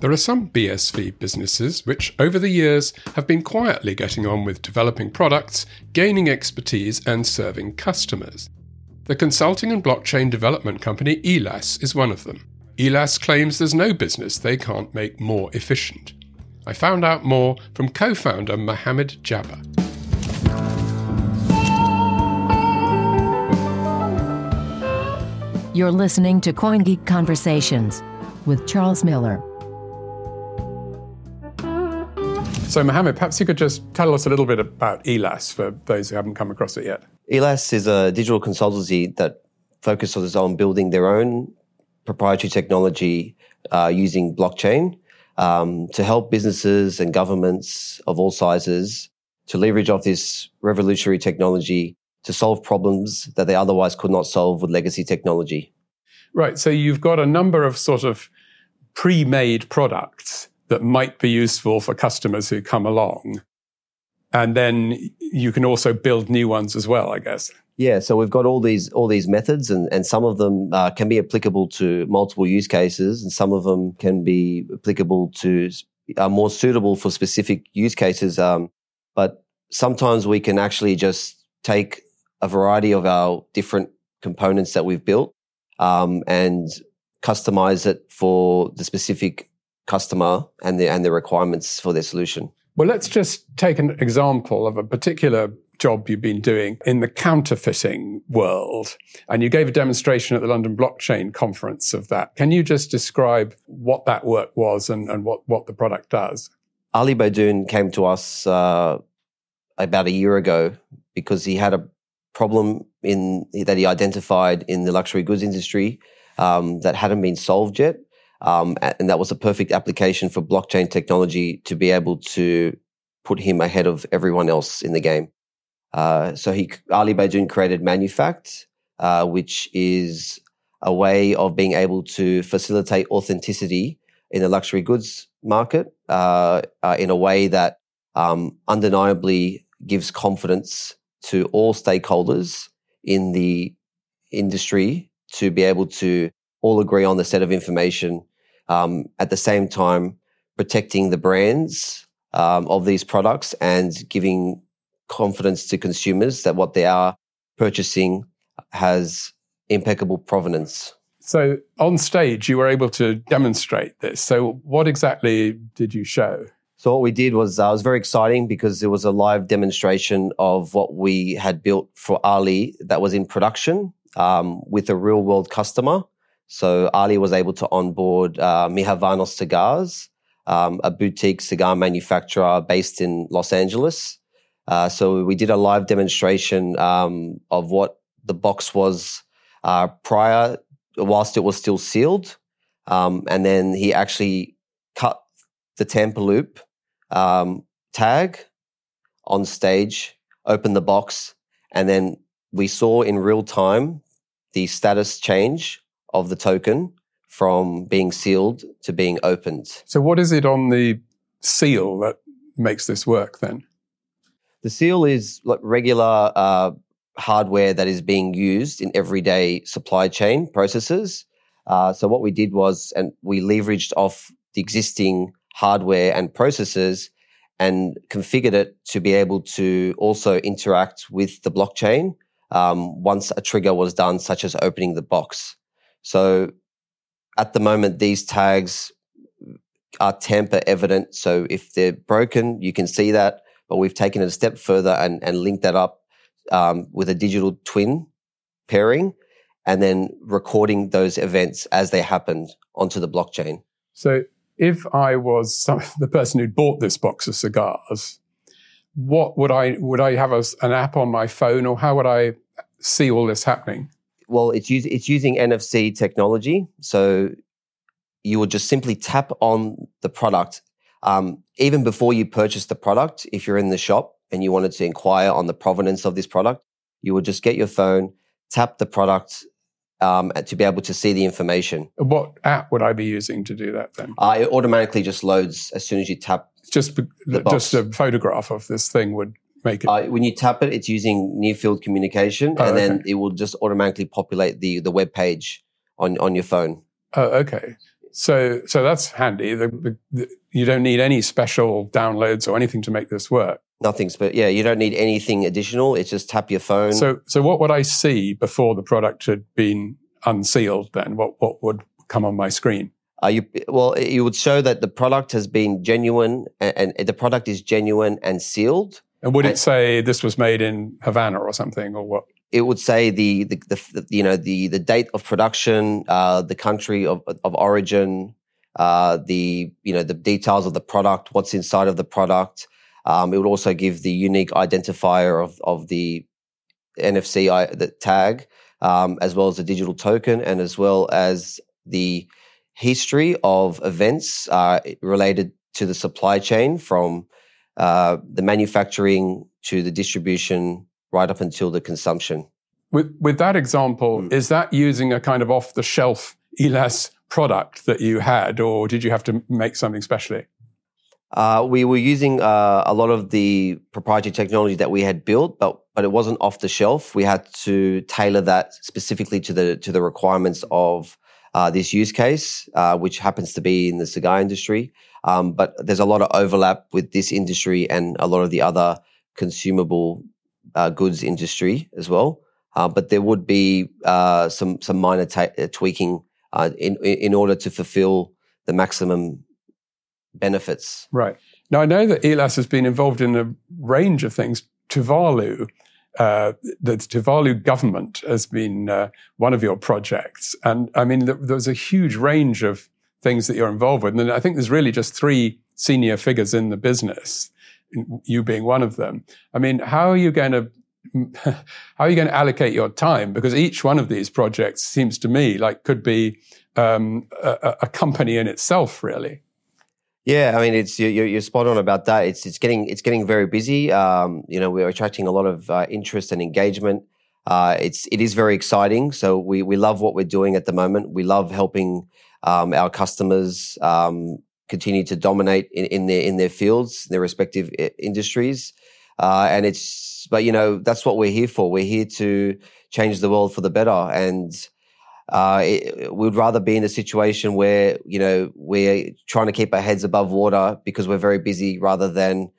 there are some BSV businesses which over the years have been quietly getting on with developing products, gaining expertise and serving customers. The consulting and blockchain development company Elas is one of them. Elas claims there's no business they can't make more efficient. I found out more from co-founder Mohammed Jaber. You're listening to CoinGeek Conversations with Charles Miller. So Mohammed, perhaps you could just tell us a little bit about Elas for those who haven't come across it yet. Elas is a digital consultancy that focuses on building their own proprietary technology using blockchain to help businesses and governments of all sizes to leverage off this revolutionary technology to solve problems that they otherwise could not solve with legacy technology. Right, so you've got a number of sort of pre-made products that might be useful for customers who come along. And then you can also build new ones as well, I guess. Yeah, so we've got all these methods and some of them can be applicable to multiple use cases and some of them can be applicable to, are more suitable for specific use cases. But sometimes we can actually just take a variety of our different components that we've built and customize it for the specific customer and the requirements for their solution. Well, let's just take an example of a particular job you've been doing in the counterfeiting world. And you gave a demonstration at the London Blockchain Conference of that. Can you just describe what that work was and what the product does? Ali Beydoun came to us about a year ago because he had a problem that he identified in the luxury goods industry that hadn't been solved yet. And that was a perfect application for blockchain technology to be able to put him ahead of everyone else in the game. So Ali Beydoun created Manufact, which is a way of being able to facilitate authenticity in the luxury goods market in a way that undeniably gives confidence to all stakeholders in the industry to be able to all agree on the set of information at the same time protecting the brands of these products and giving confidence to consumers that what they are purchasing has impeccable provenance. So on stage, you were able to demonstrate this. So what exactly did you show? So what we did was it was very exciting because it was a live demonstration of what we had built for Ali that was in production with a real-world customer. So Ali was able to onboard Vinyl Cigars, a boutique cigar manufacturer based in Los Angeles. So we did a live demonstration of what the box was prior, whilst it was still sealed. And then he actually cut the tamper loop tag on stage, opened the box, and then we saw in real time the status change of the token from being sealed to being opened. So what is it on the seal that makes this work then? The seal is like regular hardware that is being used in everyday supply chain processes. So what we did was, and we leveraged off the existing hardware and processes and configured it to be able to also interact with the blockchain once a trigger was done, such as opening the box. So at the moment, these tags are tamper evident. So if they're broken, you can see that. But we've taken it a step further and linked that up with a digital twin pairing and then recording those events as they happened onto the blockchain. So if I was the person who bought this box of cigars, what would I have an app on my phone, or how would I see all this happening? Well, it's using NFC technology, so you would just simply tap on the product. Even before you purchase the product, if you're in the shop and you wanted to inquire on the provenance of this product, you would just get your phone, tap the product to be able to see the information. What app would I be using to do that then? It automatically just loads as soon as you tap the box. Just a photograph of this thing would... when you tap it, it's using near-field communication, then it will just automatically populate the web page on your phone. Oh, okay. So that's handy. You don't need any special downloads or anything to make this work. Nothing, but yeah, you don't need anything additional. It's just tap your phone. So what would I see before the product had been unsealed then? What would come on my screen? You would show that the product has been genuine and the product is genuine and sealed. And would it say this was made in Havana or something, or what? It would say the date of production, the country of origin, the details of the product, what's inside of the product. It would also give the unique identifier of the NFC the tag, as well as the digital token, and as well as the history of events related to the supply chain from the manufacturing to the distribution right up until the consumption. With that example, is that using a kind of off-the-shelf Elas product that you had, or did you have to make something specially? We were using a lot of the proprietary technology that we had built, but it wasn't off the shelf. We had to tailor that specifically to the requirements of this use case, which happens to be in the cigar industry. But there's a lot of overlap with this industry and a lot of the other consumable goods industry as well. But there would be some minor tweaking in order to fulfill the maximum benefits. Right. Now, I know that Elas has been involved in a range of things. Tuvalu, the Tuvalu government has been one of your projects. And I mean, there's a huge range of things that you're involved with. And I think there's really just three senior figures in the business, you being one of them. I mean, how are you going to allocate your time? Because each one of these projects seems to me like could be a company in itself, really. Yeah, I mean, you're spot on about that. It's getting very busy. We're attracting a lot of interest and engagement. It is very exciting. So we love what we're doing at the moment. We love helping our customers continue to dominate in their fields, their respective industries. That's what we're here for. We're here to change the world for the better, and we'd rather be in a situation where, we're trying to keep our heads above water because we're very busy rather than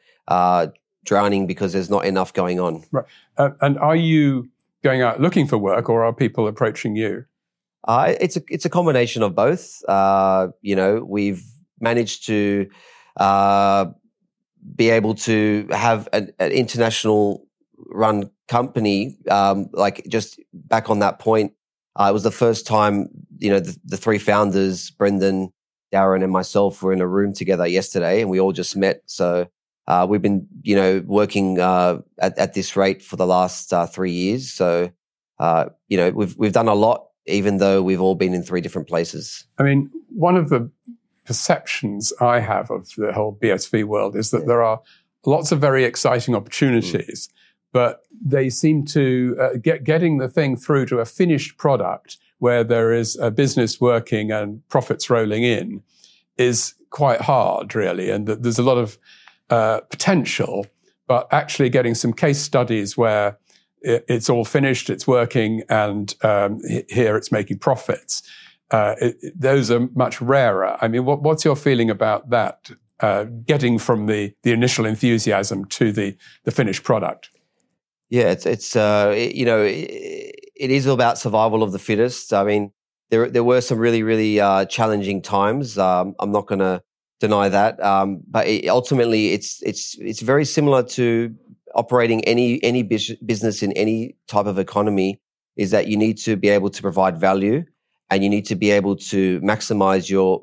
drowning because there's not enough going on. Right. And are you going out looking for work, or are people approaching you? It's a combination of both. We've managed to be able to have an international run company, just back on that point. It was the first time, the three founders, Brendan, Darren, and myself, were in a room together yesterday, and we all just met. So we've been, working at this rate for the last 3 years. So we've done a lot, even though we've all been in three different places. I mean, one of the perceptions I have of the whole BSV world is that there are lots of very exciting opportunities. Mm. But they seem to getting the thing through to a finished product where there is a business working and profits rolling in is quite hard, really. And there's a lot of potential, but actually getting some case studies where it's all finished, it's working, and here it's making profits. Those are much rarer. I mean, what's your feeling about that, getting from the initial enthusiasm to the finished product? Yeah, it is about survival of the fittest. I mean, there were some really, really challenging times. I'm not going to deny that. But ultimately, it's very similar to operating any business in any type of economy. Is that you need to be able to provide value, and you need to be able to maximize your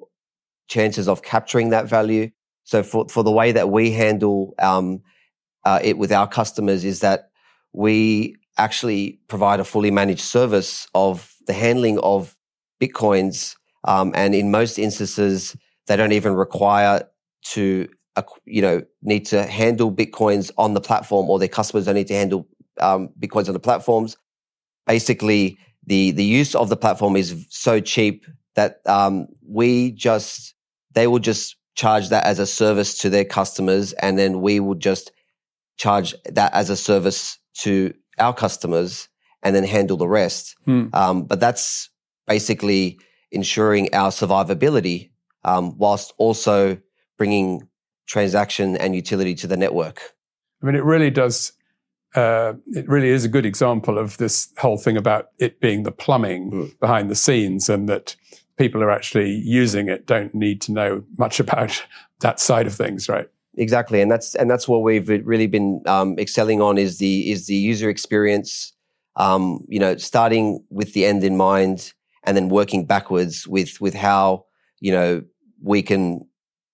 chances of capturing that value. So for the way that we handle it with our customers is that we actually provide a fully managed service of the handling of Bitcoins. And in most instances, they don't even require to, need to handle Bitcoins on the platform, or their customers don't need to handle Bitcoins on the platforms. Basically, the use of the platform is so cheap that they will just charge that as a service to their customers. And then we will just charge that as a service to our customers and then handle the rest. But that's basically ensuring our survivability, whilst also bringing transaction and utility to the network. I mean, it really does. It really is a good example of this whole thing about it being the plumbing behind the scenes, and that people are actually using it don't need to know much about that side of things, right? Exactly, and that's what we've really been excelling on is the user experience. Starting with the end in mind, and then working backwards with how we can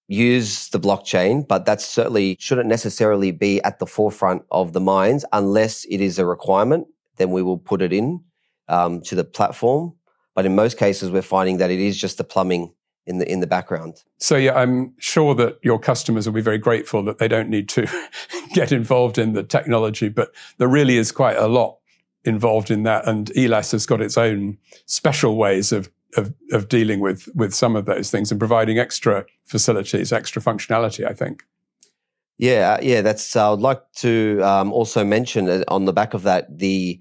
use the blockchain, but that certainly shouldn't necessarily be at the forefront of the minds unless it is a requirement. Then we will put it in to the platform. But in most cases, we're finding that it is just the plumbing in the background. So yeah, I'm sure that your customers will be very grateful that they don't need to get involved in the technology, but there really is quite a lot involved in that, and Elas has got its own special ways of dealing with some of those things and providing extra facilities, extra functionality, I think. Yeah. That's. I would like to also mention on the back of that the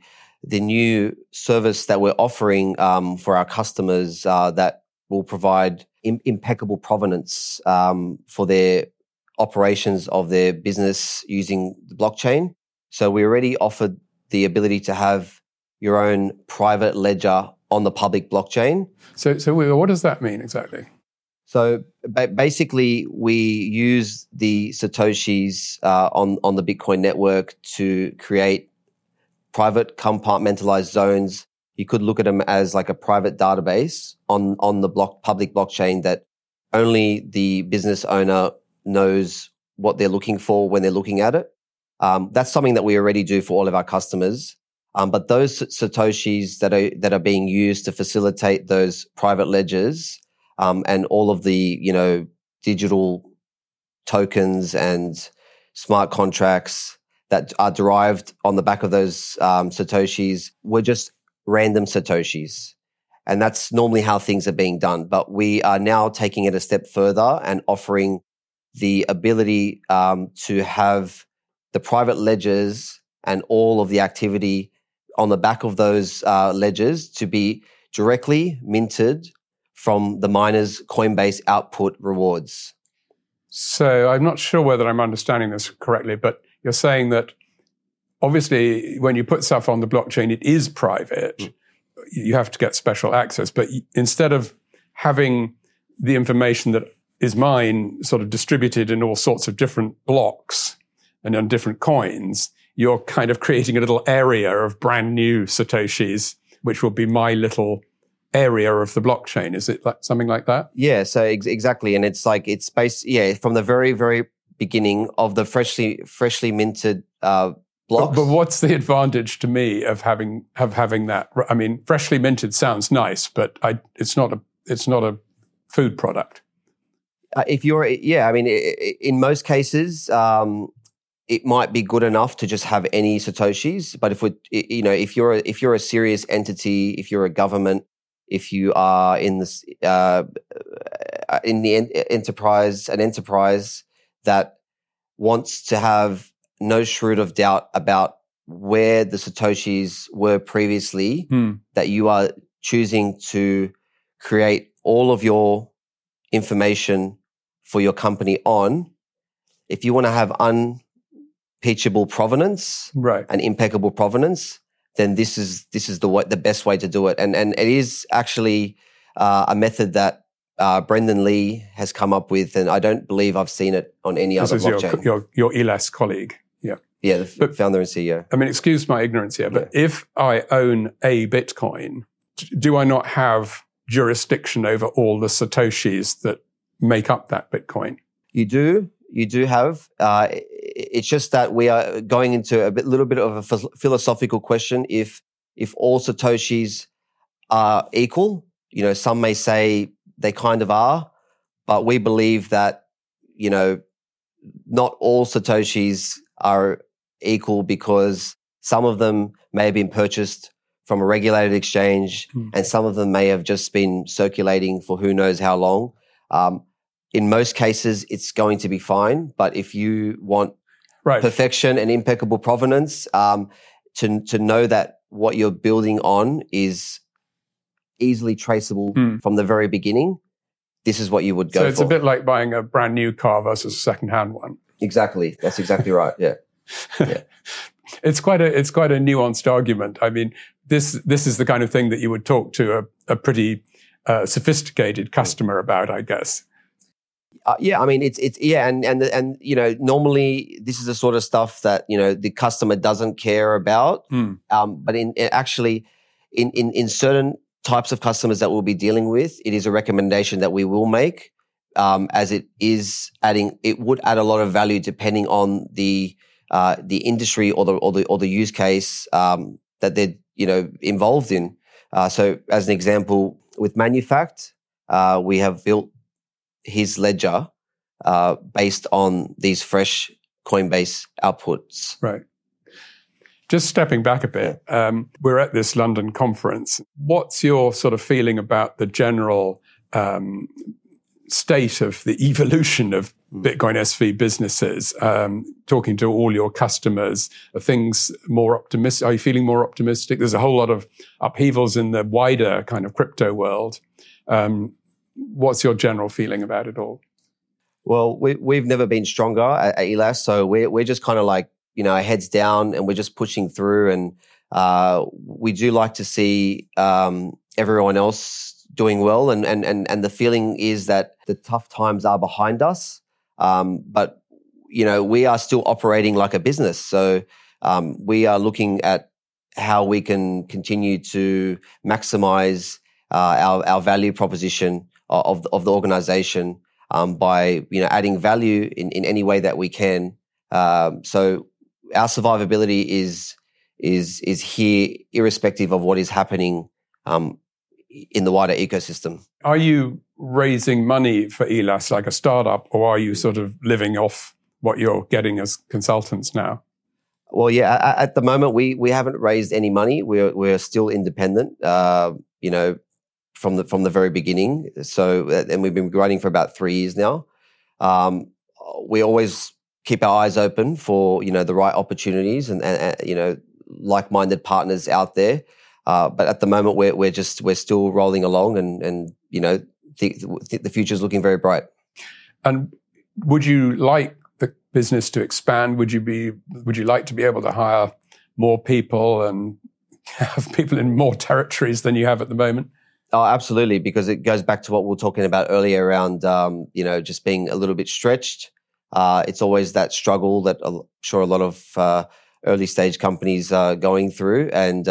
new service that we're offering for our customers that will provide impeccable provenance for their operations of their business using the blockchain. So we already offered the ability to have your own private ledger on the public blockchain. So what does that mean exactly? So basically, we use the Satoshis on the Bitcoin network to create private compartmentalized zones. You could look at them as like a private database on the public blockchain that only the business owner knows what they're looking for when they're looking at it. That's something that we already do for all of our customers. But those Satoshis that are being used to facilitate those private ledgers, and all of the, digital tokens and smart contracts that are derived on the back of those, Satoshis were just random Satoshis. And that's normally how things are being done. But we are now taking it a step further and offering the ability, to have the private ledgers and all of the activity on the back of those ledgers to be directly minted from the miners' Coinbase output rewards. So I'm not sure whether I'm understanding this correctly, but you're saying that obviously when you put stuff on the blockchain, it is private. You have to get special access. But instead of having the information that is mine sort of distributed in all sorts of different blocks and on different coins, you're kind of creating a little area of brand new Satoshis, which will be my little area of the blockchain. Is it like something like that? Yeah, so exactly. And it's like, it's based, from the very, very beginning of the freshly minted blocks. But what's the advantage to me of having that? I mean, freshly minted sounds nice, but it's not a food product. In most cases, it might be good enough to just have any Satoshis, but if you're a serious entity, if you're a government, if you are in an enterprise that wants to have no shred of doubt about where the Satoshis were previously, that you are choosing to create all of your information for your company on, if you want to have unimpeachable provenance, right, and impeccable provenance, then this is the best way to do it, and it is actually a method that Brendan Lee has come up with, and I don't believe I've seen it on any other blockchain. Your Elas colleague, yeah, the founder and CEO. I mean, excuse my ignorance here, but if I own a Bitcoin, do I not have jurisdiction over all the Satoshis that make up that Bitcoin? You do have. It's just that we are going into a little bit of a philosophical question. If all Satoshis are equal, some may say they kind of are, but we believe that, not all Satoshis are equal because some of them may have been purchased from a regulated exchange and some of them may have just been circulating for who knows how long. In most cases, it's going to be fine. But if you want perfection and impeccable provenance, to know that what you're building on is easily traceable from the very beginning, this is what you would go for. So it's a bit like buying a brand new car versus a secondhand one. Exactly. That's exactly right. Yeah. Yeah. It's quite a nuanced argument. I mean, this is the kind of thing that you would talk to a pretty sophisticated customer about, I guess. Yeah, I mean, and you know, normally this is the sort of stuff that, you know, the customer doesn't care about. But in certain types of customers that we'll be dealing with, it is a recommendation that we will make, as it would add a lot of value depending on the industry or the use case that they're, you know, involved in. So as an example, with Manufact, we have built his ledger based on these fresh Coinbase outputs. Right. Just stepping back a bit, we're at this London conference. What's your sort of feeling about the general state of the evolution of Bitcoin SV businesses? Talking to all your customers, are things more optimistic? Are you feeling more optimistic? There's a whole lot of upheavals in the wider kind of crypto world. What's your general feeling about it all? Well, we've never been stronger at Elas, so we're just kind of like, you know, our heads down and we're just pushing through. And we do like to see everyone else doing well. And the feeling is that the tough times are behind us. But, you know, we are still operating like a business. So we are looking at how we can continue to maximize our value proposition of the organization by, you know, adding value in any way that we can. So our survivability is here irrespective of what is happening in the wider ecosystem. Are you raising money for Elas like a startup, or are you sort of living off what you're getting as consultants now? Well, yeah, at the moment we haven't raised any money. We're still independent, you know, from the very beginning. So, and we've been running for about 3 years now. We always keep our eyes open for, you know, the right opportunities and you know, like-minded partners out there. But at the moment, we're still rolling along, and you know, the future is looking very bright. And would you like the business to expand? Would you like to be able to hire more people and have people in more territories than you have at the moment? Oh, absolutely, because it goes back to what we were talking about earlier around, you know, just being a little bit stretched. It's always that struggle that I'm sure a lot of early stage companies are going through, and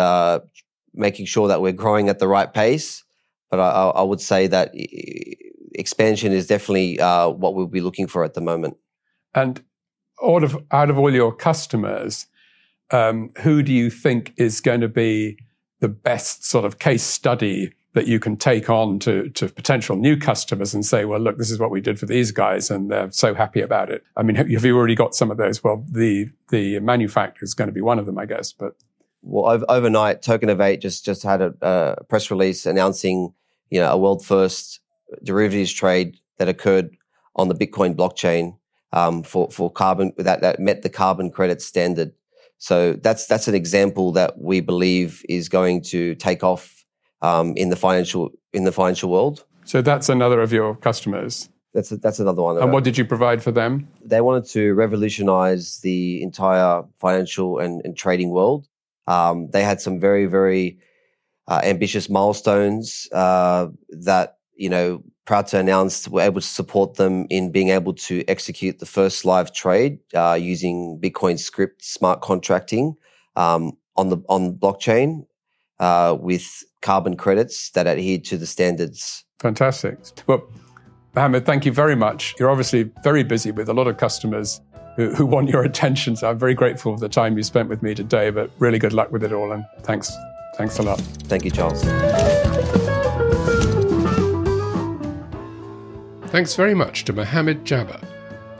making sure that we're growing at the right pace. But I would say that expansion is definitely what we'll be looking for at the moment. And out of all your customers, who do you think is going to be the best sort of case study that you can take on to potential new customers and say, well, look, this is what we did for these guys and they're so happy about it? I mean, have you already got some of those? Well, the manufacturer is going to be one of them, I guess. But well, overnight, Tokenovate just had a press release announcing, you know, a world first derivatives trade that occurred on the Bitcoin blockchain for carbon that met the carbon credit standard. So that's an example that we believe is going to take off in the financial world. So that's another of your customers. That's another one. And what did you provide for them? They wanted to revolutionize the entire financial and trading world. They had some very, very ambitious milestones that, you know, proud to announce were able to support them in being able to execute the first live trade using Bitcoin Script smart contracting on blockchain with carbon credits that adhere to the standards. Fantastic. Well, Mohammed, thank you very much. You're obviously very busy with a lot of customers who want your attention. So I'm very grateful for the time you spent with me today, but really good luck with it all. And thanks a lot. Thank you, Charles. Thanks very much to Mohammed Jaber.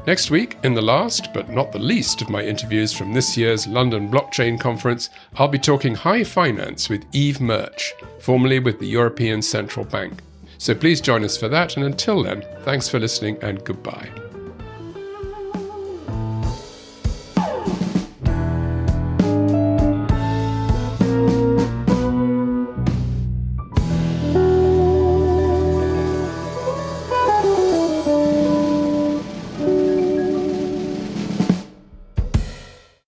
Next week, in the last but not the least of my interviews from this year's London Blockchain Conference, I'll be talking high finance with Yves Mersch, formerly with the European Central Bank. So please join us for that, and until then, thanks for listening and goodbye.